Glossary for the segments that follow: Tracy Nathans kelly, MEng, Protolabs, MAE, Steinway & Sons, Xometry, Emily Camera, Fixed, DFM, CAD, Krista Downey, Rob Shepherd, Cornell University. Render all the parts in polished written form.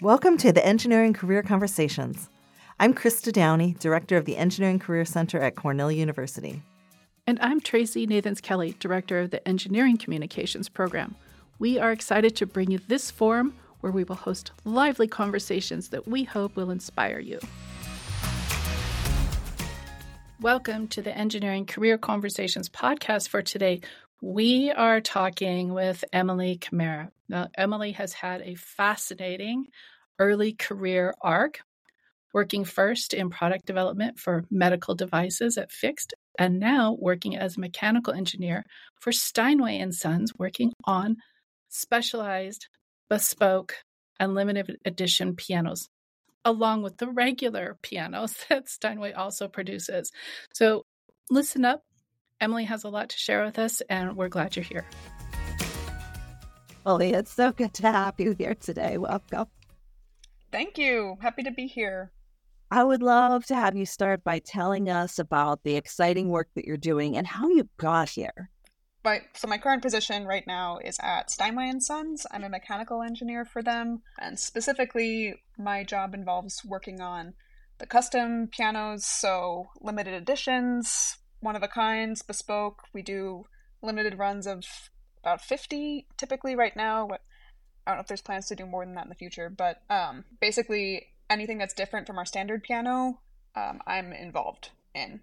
Welcome to the Engineering Career Conversations. I'm Krista Downey, Director of the Engineering Career Center at Cornell University. And I'm Tracy Nathans Kelly, Director of the Engineering Communications Program. We are excited to bring you this forum where we will host lively conversations that we hope will inspire you. Welcome to the Engineering Career Conversations podcast for today. We are talking with Emily Camera. Now, Emily has had a fascinating early career arc, working first in product development for medical devices at Fixed, and now working as a mechanical engineer for Steinway & Sons, working on specialized, bespoke, and limited edition pianos, along with the regular pianos that Steinway also produces. So listen up. Emily has a lot to share with us, and we're glad you're here. Emily, it's so good to have you here today. Welcome. Thank you. Happy to be here. I would love to have you start by telling us about the exciting work that you're doing and how you got here. So my current position right now is at Steinway & Sons. I'm a mechanical engineer for them, and specifically my job involves working on the custom pianos, so limited editions, one-of-a-kinds, bespoke. We do limited runs of about 50 typically right now. I don't know if there's plans to do more than that in the future, but basically anything that's different from our standard piano, I'm involved in.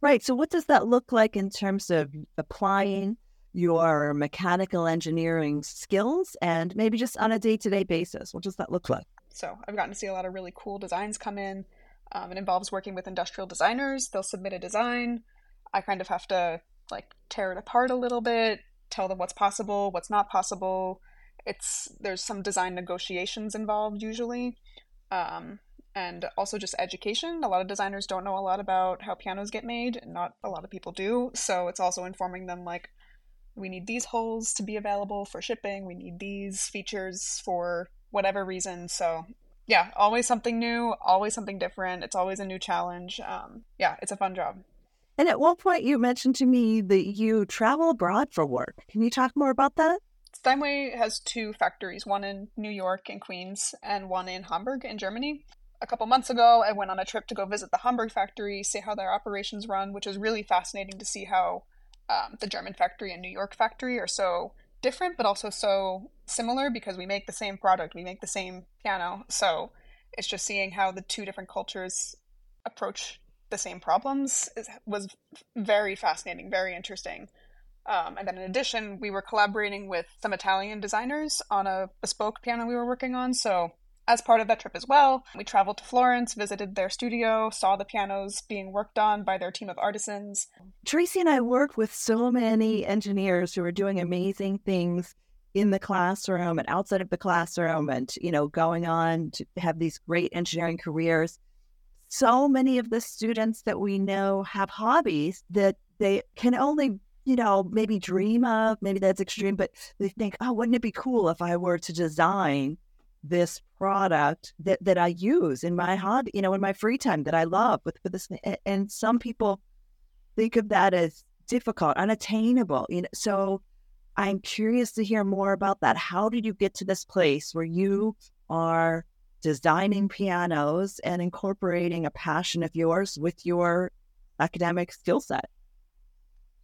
Right. So what does that look like in terms of applying your mechanical engineering skills, and maybe just on a day-to-day basis? What does that look like? So I've gotten to see a lot of really cool designs come in. It involves working with industrial designers. They'll submit a design. I kind of have to tear it apart a little bit, tell them what's possible, what's not possible. There's some design negotiations involved usually, and also just education. A lot of designers don't know a lot about how pianos get made, and not a lot of people do. So it's also informing them we need these holes to be available for shipping. We need these features for whatever reason. So yeah, always something new, always something different. It's always a new challenge. It's a fun job. And at one point you mentioned to me that you travel abroad for work. Can you talk more about that? Steinway has two factories, one in New York and Queens, and one in Hamburg in Germany. A couple months ago, I went on a trip to go visit the Hamburg factory, see how their operations run, which is really fascinating to see how the German factory and New York factory are so different, but also so similar because we make the same product, we make the same piano. So it's just seeing how the two different cultures approach the same problems was very fascinating, very interesting. And then in addition, we were collaborating with some Italian designers on a bespoke piano we were working on. So as part of that trip as well, we traveled to Florence, visited their studio, saw the pianos being worked on by their team of artisans. Tracy and I work with so many engineers who are doing amazing things in the classroom and outside of the classroom and, going on to have these great engineering careers. So many of the students that we know have hobbies that they can only maybe dream of, maybe that's extreme, but they think, oh, wouldn't it be cool if I were to design this product that I use in my hobby, in my free time that I love for this. And some people think of that as difficult, unattainable. So I'm curious to hear more about that. How did you get to this place where you are designing pianos and incorporating a passion of yours with your academic skill set?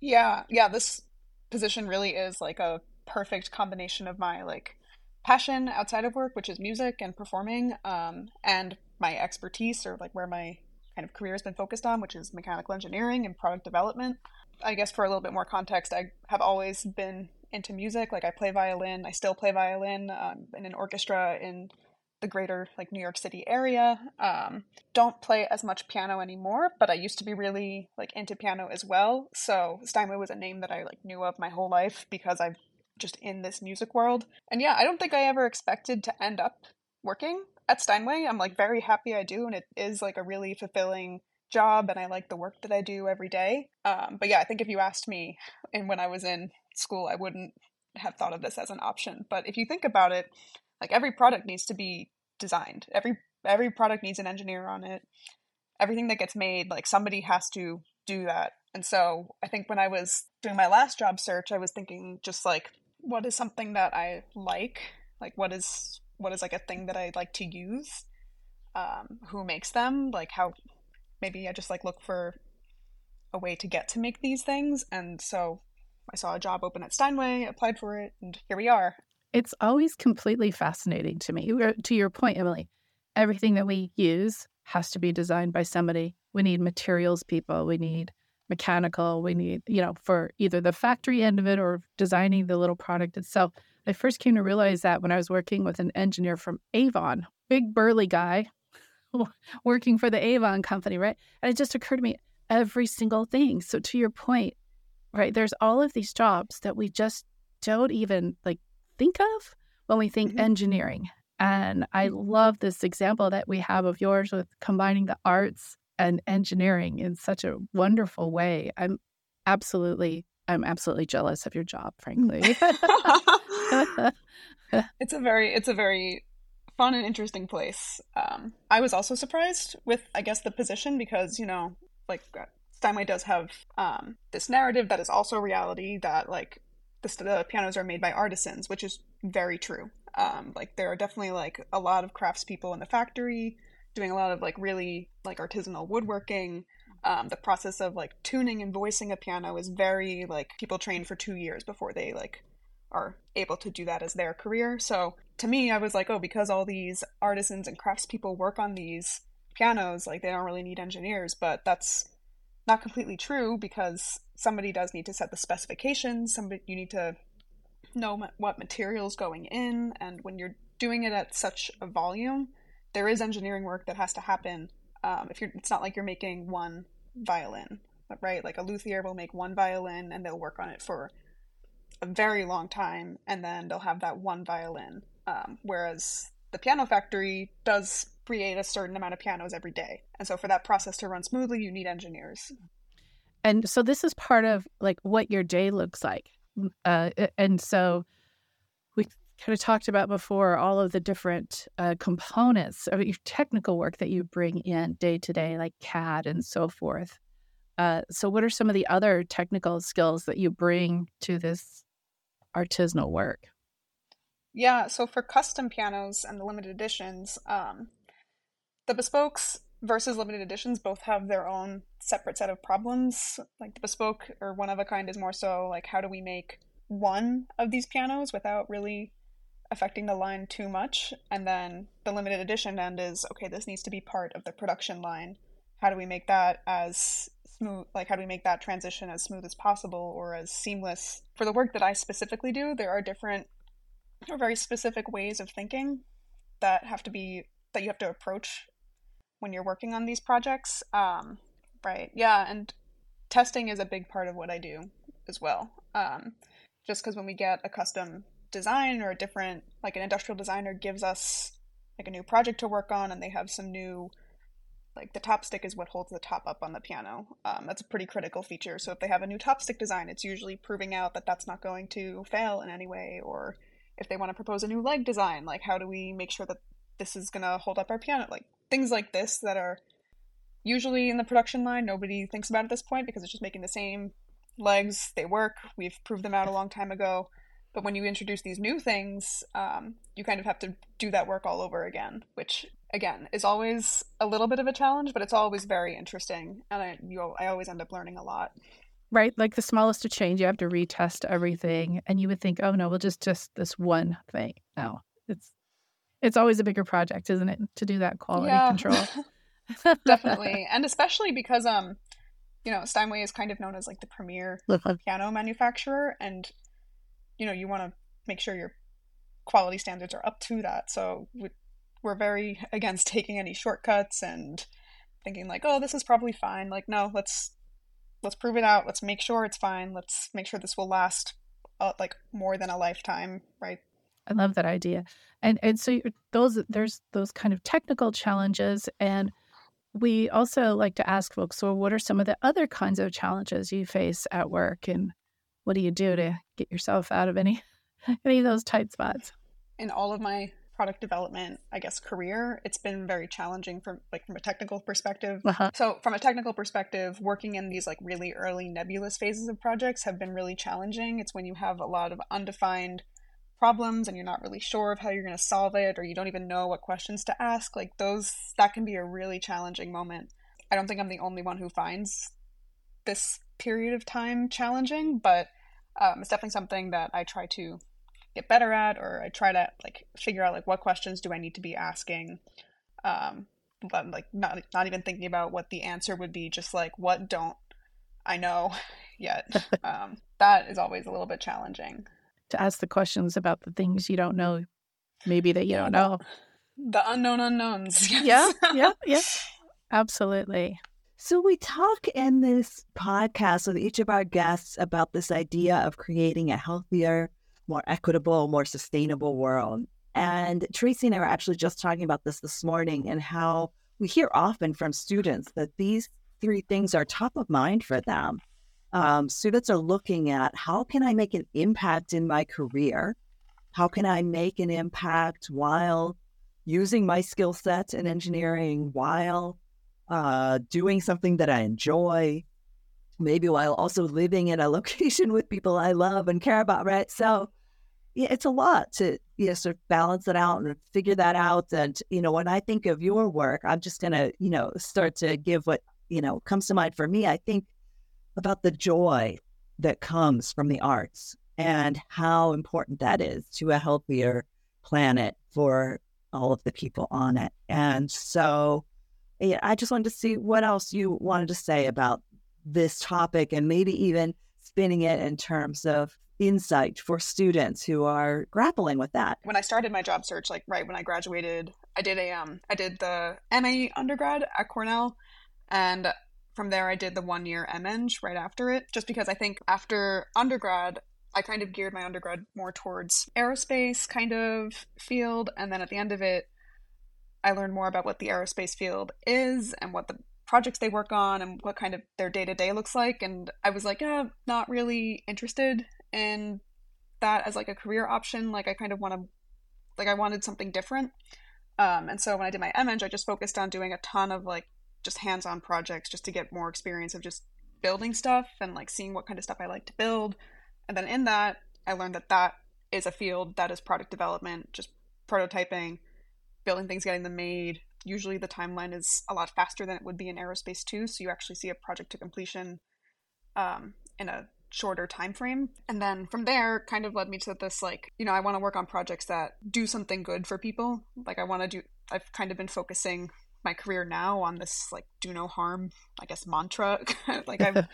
Yeah. This position really is a perfect combination of my passion outside of work, which is music and performing, and my expertise or where my kind of career has been focused on, which is mechanical engineering and product development. I guess for a little bit more context, I have always been into music. I play violin. I still play violin in an orchestra in the greater New York City area. Don't play as much piano anymore, but I used to be really into piano as well. So Steinway was a name that I knew of my whole life because I'm just in this music world. And yeah, I don't think I ever expected to end up working at Steinway. I'm very happy I do, and it is a really fulfilling job, and I like the work that I do every day. But yeah, I think if you asked me and when I was in school, I wouldn't have thought of this as an option. But if you think about it, every product needs to be designed. Every product needs an engineer on it. Everything that gets made, somebody has to do that. And so I think when I was doing my last job search, I was thinking just what is something that I like? What is what is like a thing that I like to use, who makes them, like how maybe I just like look for a way to get to make these things. And so I saw a job open at Steinway, applied for it, and here we are. It's always completely fascinating to me. To your point, Emily, everything that we use has to be designed by somebody. We need materials people, we need mechanical, we need, you know, for either the factory end of it or designing the little product itself. I first came to realize that when I was working with an engineer from Avon, big burly guy working for the Avon company, right? And it just occurred to me, every single thing. So to your point, right, there's all of these jobs that we just don't even like think of when we think engineering. And I love this example that we have of yours with combining the arts and engineering in such a wonderful way. I'm absolutely jealous of your job, frankly. It's a very fun and interesting place. I was also surprised with, I guess, the position because, you know, like Steinway does have this narrative that is also reality that like the pianos are made by artisans, which is very true. Like there are definitely like a lot of craftspeople in the factory doing a lot of like really like artisanal woodworking. The process of like tuning and voicing a piano is very like people train for 2 years before they like are able to do that as their career. So to me, I was like, oh, because all these artisans and craftspeople work on these pianos, like they don't really need engineers, but that's not completely true because somebody does need to set the specifications. You need to know what material's going in, and when you're doing it at such a volume, there is engineering work that has to happen. It's not like you're making one violin, right? Like a luthier will make one violin and they'll work on it for a very long time, and then they'll have that one violin. Whereas the piano factory does create a certain amount of pianos every day. And so for that process to run smoothly, you need engineers. And so this is part of like what your day looks like. And so we kind of talked about before all of the different components of your technical work that you bring in day to day, like CAD and so forth. So what are some of the other technical skills that you bring to this artisanal work? Yeah, so for custom pianos and the limited editions, the bespokes versus limited editions both have their own separate set of problems. Like the bespoke or one of a kind is more so like how do we make one of these pianos without really affecting the line too much? And then the limited edition end is, okay, this needs to be part of the production line. How do we make that as smooth, like how do we make that transition as smooth as possible or as seamless? For the work that I specifically do, there are different or very specific ways of thinking that you have to approach when you're working on these projects. Right. Yeah. And testing is a big part of what I do as well. Just because when we get a custom design or a different, like an industrial designer gives us like a new project to work on and they have some new, like the top stick is what holds the top up on the piano. That's a pretty critical feature. So if they have a new top stick design, it's usually proving out that that's not going to fail in any way. Or if they want to propose a new leg design, like how do we make sure that this is going to hold up our piano? Like things like this that are usually in the production line, nobody thinks about at this point because it's just making the same legs. They work. We've proved them out a long time ago. But when you introduce these new things, you kind of have to do that work all over again, which again is always a little bit of a challenge, but it's always very interesting. And I always end up learning a lot. Right, like the smallest of change, you have to retest everything, and you would think, oh no, we'll just this one thing. No, it's always a bigger project, isn't it, to do that quality control? Definitely, and especially because you know, Steinway is kind of known as like the premier piano manufacturer, and you know, you want to make sure your quality standards are up to that. So we're very against taking any shortcuts and thinking like, oh, this is probably fine. Like, no, Let's prove it out. Let's make sure it's fine. Let's make sure this will last like more than a lifetime, right? I love that idea. And so there's those kind of technical challenges. And we also like to ask folks, so what are some of the other kinds of challenges you face at work? And what do you do to get yourself out of any of those tight spots? In all of my product development, I guess, career, it's been very challenging from a technical perspective. Uh-huh. So from a technical perspective, working in these like really early nebulous phases of projects have been really challenging. It's when you have a lot of undefined problems and you're not really sure of how you're going to solve it, or you don't even know what questions to ask, like that can be a really challenging moment. I don't think I'm the only one who finds this period of time challenging, but it's definitely something that I try to get better at, or I try to figure out what questions do I need to be asking, but not even thinking about what the answer would be, just what don't I know yet. That is always a little bit challenging. To ask the questions about the things you don't know, maybe that you don't know. The unknown unknowns. Yes. Yeah. Absolutely. So we talk in this podcast with each of our guests about this idea of creating a healthier, more equitable, more sustainable world. And Tracy and I were actually just talking about this morning, and how we hear often from students that these three things are top of mind for them. Students are looking at, how can I make an impact in my career? How can I make an impact while using my skill set in engineering, while doing something that I enjoy, maybe while also living in a location with people I love and care about, right? So yeah, it's a lot to sort of balance it out and figure that out. And, when I think of your work, I'm just going to, start to give what, comes to mind for me. I think about the joy that comes from the arts and how important that is to a healthier planet for all of the people on it. And so I just wanted to see what else you wanted to say about this topic, and maybe even spinning it in terms of insight for students who are grappling with that. When I started my job search, right when I graduated, I did the MAE undergrad at Cornell, and from there I did the 1-year MEng right after it, just because I think after undergrad I kind of geared my undergrad more towards aerospace kind of field, and then at the end of it I learned more about what the aerospace field is and what the projects they work on and what kind of their day-to-day looks like. And I was not really interested in that as a career option. I kind of want to, I wanted something different. And so when I did my MEng, I just focused on doing a ton of just hands-on projects, just to get more experience of just building stuff and seeing what kind of stuff I like to build. And then in that, I learned that is a field that is product development, just prototyping, building things, getting them made. Usually the timeline is a lot faster than it would be in aerospace too, so you actually see a project to completion in a shorter time frame. And then from there kind of led me to this I want to work on projects that do something good for people. I've kind of been focusing my career now on this do no harm, I guess, mantra. If I can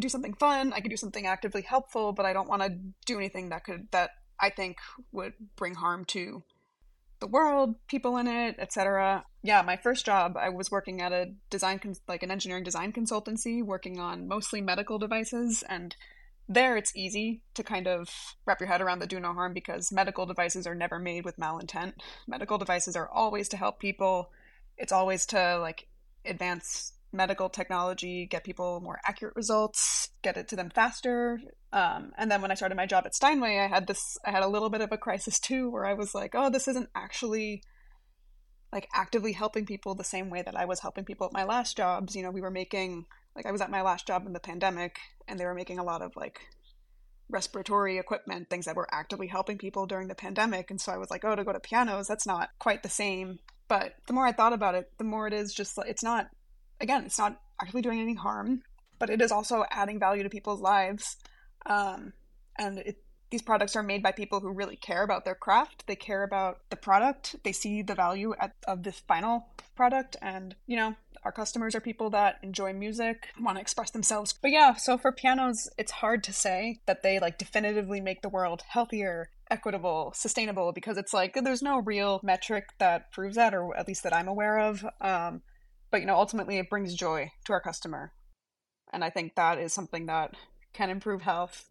do something fun, I can do something actively helpful, but I don't want to do anything that I think would bring harm to the world, people in it, etc. Yeah, my first job, I was working at a an engineering design consultancy, working on mostly medical devices. And there it's easy to kind of wrap your head around the do no harm, because medical devices are never made with malintent. Medical devices are always to help people. It's always to advance medical technology, get people more accurate results, get it to them faster. And then when I started my job at Steinway, I had a little bit of a crisis too, where I was oh, this isn't actually actively helping people the same way that I was helping people at my last jobs. We were making, I was at my last job in the pandemic, and they were making a lot of respiratory equipment, things that were actively helping people during the pandemic. And so I was oh, to go to pianos, that's not quite the same. But the more I thought about it, the more it is just, it's not actually doing any harm, but it is also adding value to people's lives. These products are made by people who really care about their craft. They care about the product. They see the value of this final product. And, our customers are people that enjoy music, want to express themselves. But yeah, so for pianos, it's hard to say that they definitively make the world healthier, equitable, sustainable, because it's there's no real metric that proves that, or at least that I'm aware of. But, ultimately it brings joy to our customer. And I think that is something that can improve health.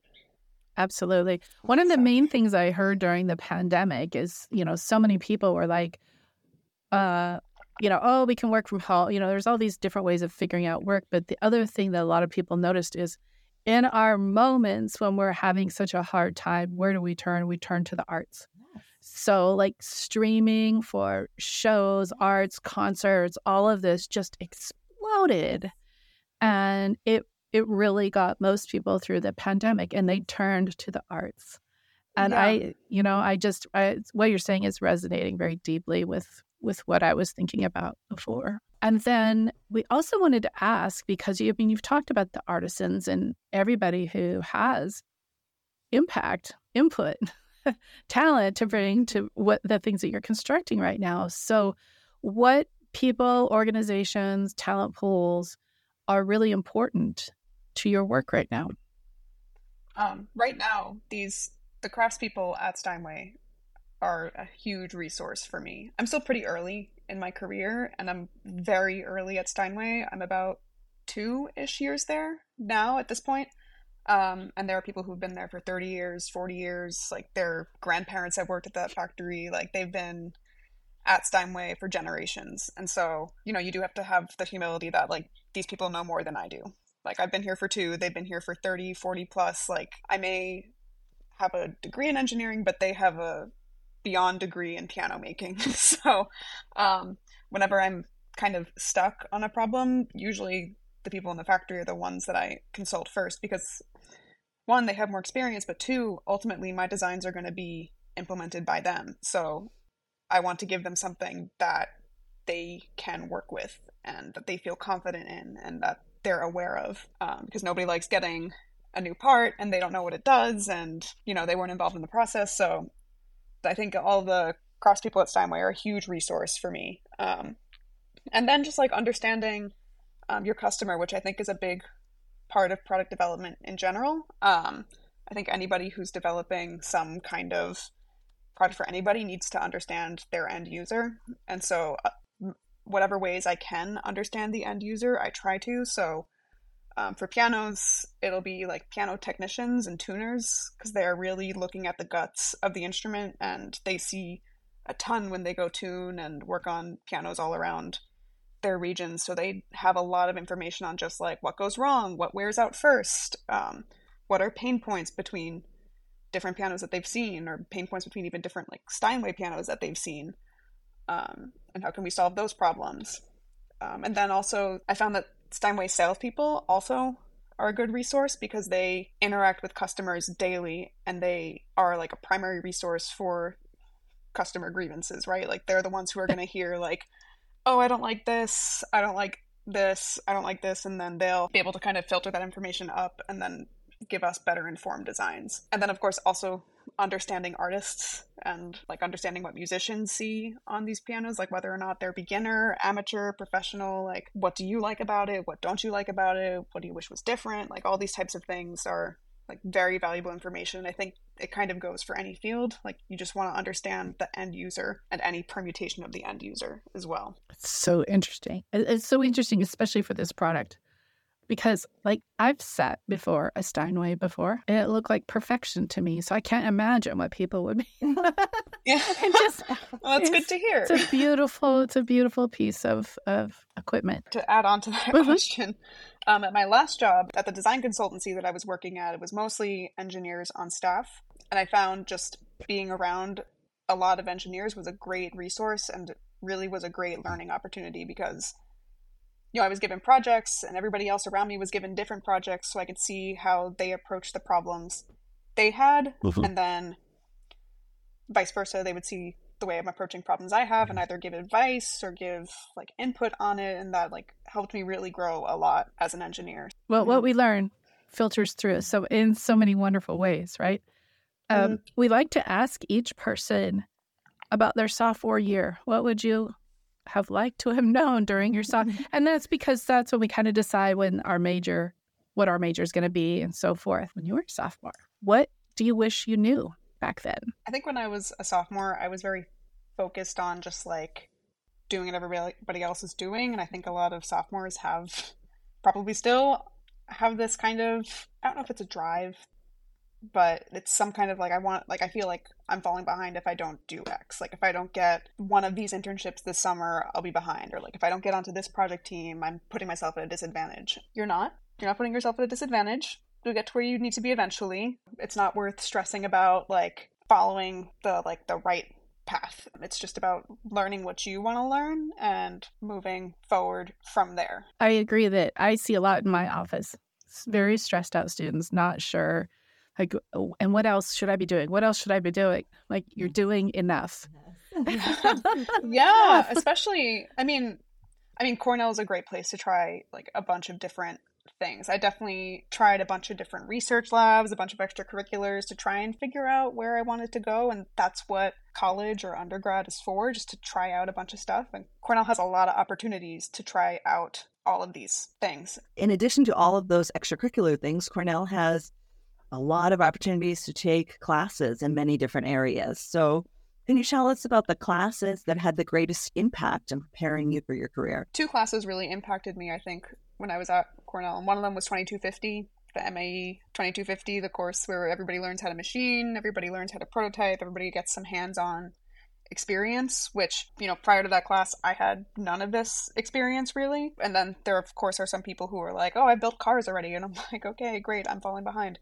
Absolutely. One of the main things I heard during the pandemic is, so many people were oh, we can work from home. There's all these different ways of figuring out work. But the other thing that a lot of people noticed is, in our moments when we're having such a hard time, where do we turn? We turn to the arts. So streaming for shows, arts, concerts, all of this just exploded. And it really got most people through the pandemic, and they turned to the arts. And yeah. I what you're saying is resonating very deeply with what I was thinking about before. And then we also wanted to ask, because you've talked about the artisans and everybody who has impact, input, talent to bring to what the things that you're constructing right now. So what people, organizations, talent pools are really important to your work right now? Right now, the craftspeople at Steinway are a huge resource for me. I'm still pretty early in my career, and I'm very early at Steinway. I'm about 2-ish years there now at this point. And there are people who've been there for 30 years, 40 years, like their grandparents have worked at that factory. Like they've been at Steinway for generations. And so, you do have to have the humility that like these people know more than I do. Like I've been here for 2, they've been here for 30, 40 plus. Like I may have a degree in engineering, but they have a beyond degree in piano making. So whenever I'm kind of stuck on a problem, usually the people in the factory are the ones that I consult first because 1, they have more experience, but 2, ultimately my designs are going to be implemented by them. So I want to give them something that they can work with and that they feel confident in and that they're aware of, because nobody likes getting a new part and they don't know what it does and, they weren't involved in the process. So I think all the crafts people at Steinway are a huge resource for me. And then just like understanding your customer, which I think is a big part of product development in general. I think anybody who's developing some kind of product for anybody needs to understand their end user. And so whatever ways I can understand the end user, I try to. So for pianos, it'll be like piano technicians and tuners because they're really looking at the guts of the instrument and they see a ton when they go tune and work on pianos all around their region. So they have a lot of information on just like what goes wrong, what wears out first, what are pain points between different pianos that they've seen or pain points between even different like Steinway pianos that they've seen, and how can we solve those problems. And then also I found that Steinway salespeople also are a good resource because they interact with customers daily and they are like a primary resource for customer grievances, right? Like they're the ones who are going to hear like, oh, I don't like this, I don't like this, I don't like this. And then they'll be able to kind of filter that information up and then give us better informed designs. And then, of course, also understanding artists and like understanding what musicians see on these pianos, like whether or not they're beginner, amateur, professional, like what do you like about it? What don't you like about it? What do you wish was different? Like all these types of things are like very valuable information. I think it kind of goes for any field. Like you just want to understand the end user and any permutation of the end user as well. It's so interesting. It's so interesting, especially for this product. Because like I've sat before a Steinway before and it looked like perfection to me. So I can't imagine what people would be. Yeah. And just, well, that's good to hear. It's a beautiful piece of equipment. To add on to that question, at my last job at the design consultancy that I was working at, it was mostly engineers on staff. And I found just being around a lot of engineers was a great resource and really was a great learning opportunity because I was given projects and everybody else around me was given different projects so I could see how they approached the problems they had. Mm-hmm. And then vice versa, they would see the way I'm approaching problems I have and either give advice or give like input on it. And that like helped me really grow a lot as an engineer. Well, What we learn filters through so in so many wonderful ways, right? We like to ask each person about their sophomore year. What would you have liked to have known during your sophomore? And that's because that's when we kind of decide what our major is going to be and so forth. When you were a sophomore, what do you wish you knew back then? I think when I was a sophomore, I was very focused on just like doing what everybody else is doing. And I think a lot of sophomores have probably still have this kind of, I don't know if it's a drive, but it's some kind of like, I feel like I'm falling behind if I don't do X. Like if I don't get one of these internships this summer, I'll be behind. Or like if I don't get onto this project team, I'm putting myself at a disadvantage. You're not putting yourself at a disadvantage. You'll get to where you need to be eventually. It's not worth stressing about like following the right path. It's just about learning what you want to learn and moving forward from there. I agree that I see a lot in my office. Very stressed out students, not sure Like, and what else should I be doing? What else should I be doing? Like, you're doing enough. Yeah, especially, I mean, Cornell is a great place to try like a bunch of different things. I definitely tried a bunch of different research labs, a bunch of extracurriculars to try and figure out where I wanted to go. And that's what college or undergrad is for, just to try out a bunch of stuff. And Cornell has a lot of opportunities to try out all of these things. In addition to all of those extracurricular things, Cornell has a lot of opportunities to take classes in many different areas. So can you tell us about the classes that had the greatest impact in preparing you for your career? Two classes really impacted me, I think, when I was at Cornell. And one of them was 2250, the MAE 2250, the course where everybody learns how to machine, everybody learns how to prototype, everybody gets some hands-on experience, which, you know, prior to that class, I had none of this experience really. And then there, of course, are some people who are like, oh, I built cars already. And I'm like, okay, great. I'm falling behind.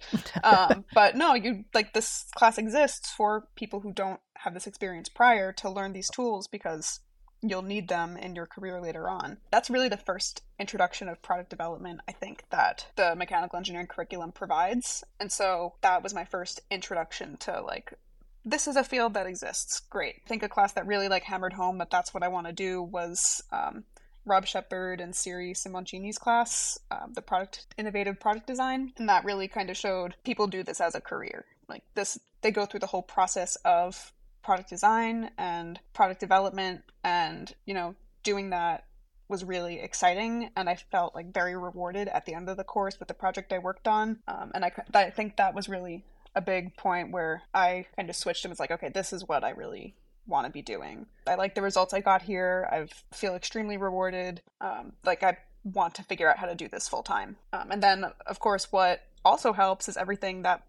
But no, you like this class exists for people who don't have this experience prior to learn these tools because you'll need them in your career later on. That's really the first introduction of product development, I think, that the mechanical engineering curriculum provides. And so that was my first introduction to like, this is a field that exists. Great. I think a class that really like hammered home that that's what I want to do was Rob Shepherd and Siri Simoncini's class, the innovative product design. And that really kind of showed people do this as a career. Like this, they go through the whole process of product design and product development. And, you know, doing that was really exciting. And I felt like very rewarded at the end of the course with the project I worked on. And I think that was really a big point where I kind of switched and was like, okay, this is what I really want to be doing. I like the results I got here. I feel extremely rewarded. Like I want to figure out how to do this full time. And then of course, what also helps is everything that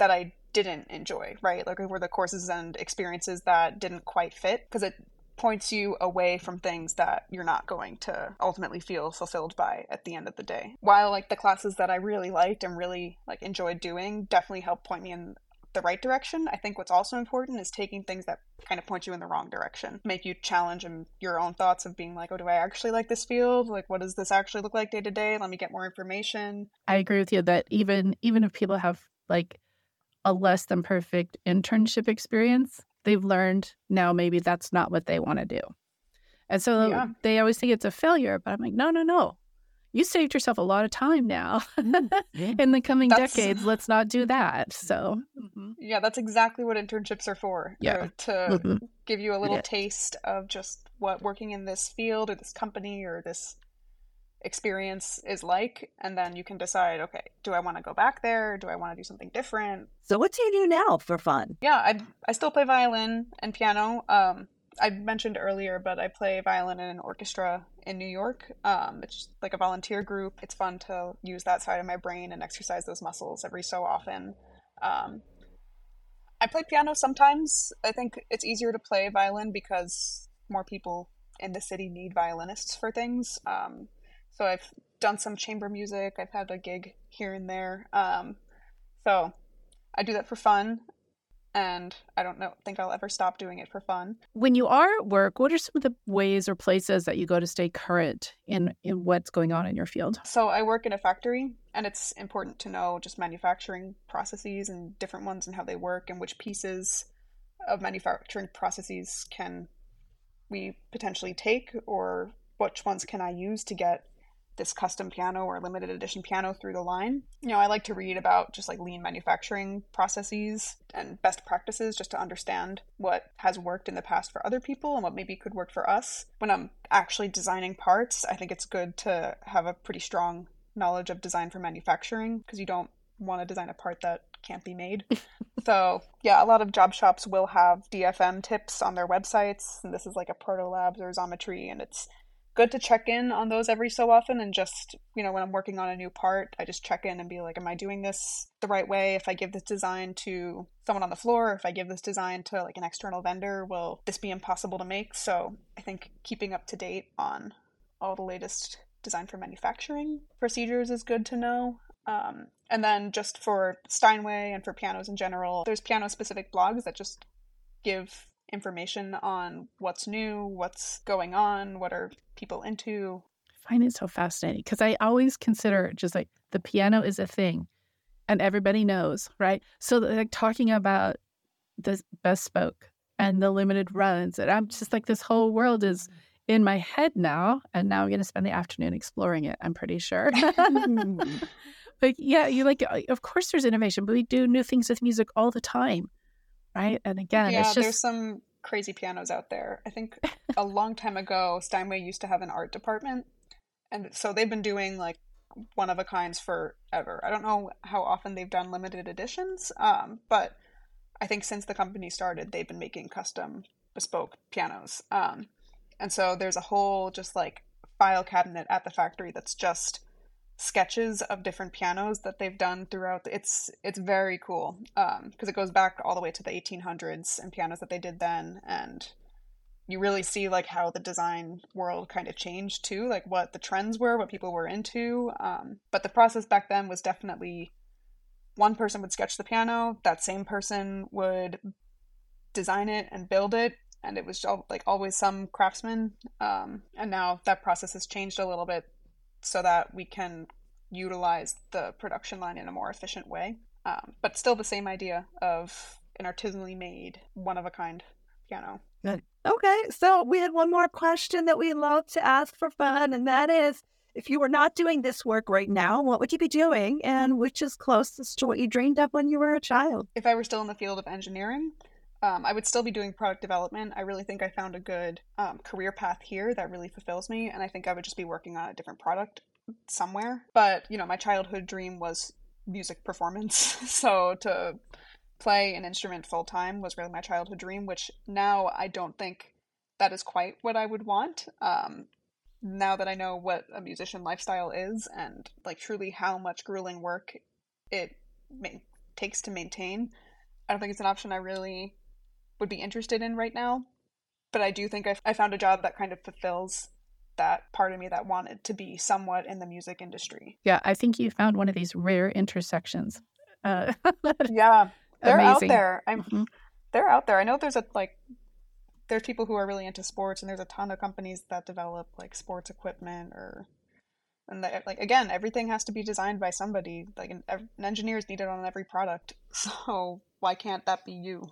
I didn't enjoy, right? Like were the courses and experiences that didn't quite fit, because it points you away from things that you're not going to ultimately feel fulfilled by at the end of the day. While like the classes that I really liked and really like enjoyed doing definitely helped point me in the right direction, I think what's also important is taking things that kind of point you in the wrong direction, make you challenge your own thoughts of being like, oh, do I actually like this field? Like, what does this actually look like day to day? Let me get more information. I agree with you that even if people have like a less than perfect internship experience, they've learned now maybe that's not what they want to do. And so They always think it's a failure, but I'm like, no. You saved yourself a lot of time now. In the coming decades, let's not do that. So yeah, that's exactly what internships are for. Yeah. To give you a little taste of just what working in this field or this company or this experience is like, and then you can decide, okay, do I want to go back there? Do I want to do something different? So what do you do now for fun? Yeah, I still play violin and piano. I mentioned earlier, but I play violin in an orchestra in New York. It's like a volunteer group. It's fun to use that side of my brain and exercise those muscles every so often. I play piano sometimes. I think it's easier to play violin because more people in the city need violinists for things. So I've done some chamber music. I've had a gig here and there. So I do that for fun. And I don't think I'll ever stop doing it for fun. When you are at work, what are some of the ways or places that you go to stay current in what's going on in your field? So I work in a factory, and it's important to know just manufacturing processes and different ones and how they work and which pieces of manufacturing processes can we potentially take, or which ones can I use to get this custom piano or limited edition piano through the line. You know, I like to read about just like lean manufacturing processes and best practices just to understand what has worked in the past for other people and what maybe could work for us. When I'm actually designing parts, I think it's good to have a pretty strong knowledge of design for manufacturing, because you don't want to design a part that can't be made. So yeah, a lot of job shops will have DFM tips on their websites, and this is like a Protolabs or Xometry, and it's good to check in on those every so often. And just, you know, when I'm working on a new part, I just check in and be like, am I doing this the right way? If I give this design to someone on the floor, if I give this design to like an external vendor, will this be impossible to make? So I think keeping up to date on all the latest design for manufacturing procedures is good to know. And then just for Steinway and for pianos in general, there's piano specific blogs that just give information on what's new, what's going on, what are people into. I find it so fascinating because I always consider just like the piano is a thing. and everybody knows, right? So like talking about the bespoke and the limited runs, and I'm just like, this whole world is in my head now, and now I'm going to spend the afternoon exploring it, I'm pretty sure. But yeah, you like, of course there's innovation, but we do new things with music all the time, right? And again, yeah, it's just... there's some crazy pianos out there. I think a long time ago, Steinway used to have an art department, and so they've been doing like one-of-a-kinds forever. I don't know how often they've done limited editions, but I think since the company started, they've been making custom bespoke pianos. And so there's a whole just like file cabinet at the factory that's just sketches of different pianos that they've done throughout. It's very cool because it goes back all the way to the 1800s and pianos that they did then. And you really see like how the design world kind of changed too, like what the trends were, what people were into. But the process back then was definitely one person would sketch the piano, that same person would design it and build it. And it was like always some craftsman. And now that process has changed a little bit so that we can utilize the production line in a more efficient way. But still the same idea of an artisanally made one-of-a-kind piano. Good. Okay. So we had one more question that we love to ask for fun. And that is, if you were not doing this work right now, what would you be doing? And which is closest to what you dreamed of when you were a child? If I were still in the field of engineering, I would still be doing product development. I really think I found a good career path here that really fulfills me. And I think I would just be working on a different product somewhere. But, you know, my childhood dream was music performance. So to play an instrument full time was really my childhood dream, which now I don't think that is quite what I would want. Now that I know what a musician lifestyle is and like truly how much grueling work it takes to maintain, I don't think it's an option I really... would be interested in right now. But I do think I found a job that kind of fulfills that part of me that wanted to be somewhat in the music industry. Yeah, I think you found one of these rare intersections. Yeah, they're amazing. Out there. They're out there. I know there's people who are really into sports, and there's a ton of companies that develop like sports equipment and everything has to be designed by somebody. Like an engineer is needed on every product. So why can't that be you?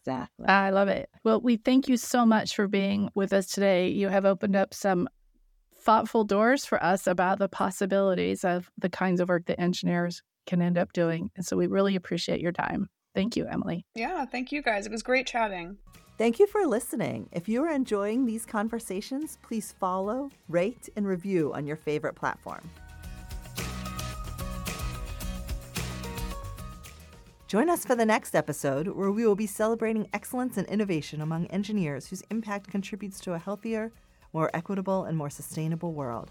Exactly. I love it. Well, we thank you so much for being with us today. You have opened up some thoughtful doors for us about the possibilities of the kinds of work that engineers can end up doing. And so we really appreciate your time. Thank you, Emily. Yeah, thank you guys. It was great chatting. Thank you for listening. If you are enjoying these conversations, please follow, rate, and review on your favorite platform. Join us for the next episode, where we will be celebrating excellence and innovation among engineers whose impact contributes to a healthier, more equitable, and more sustainable world.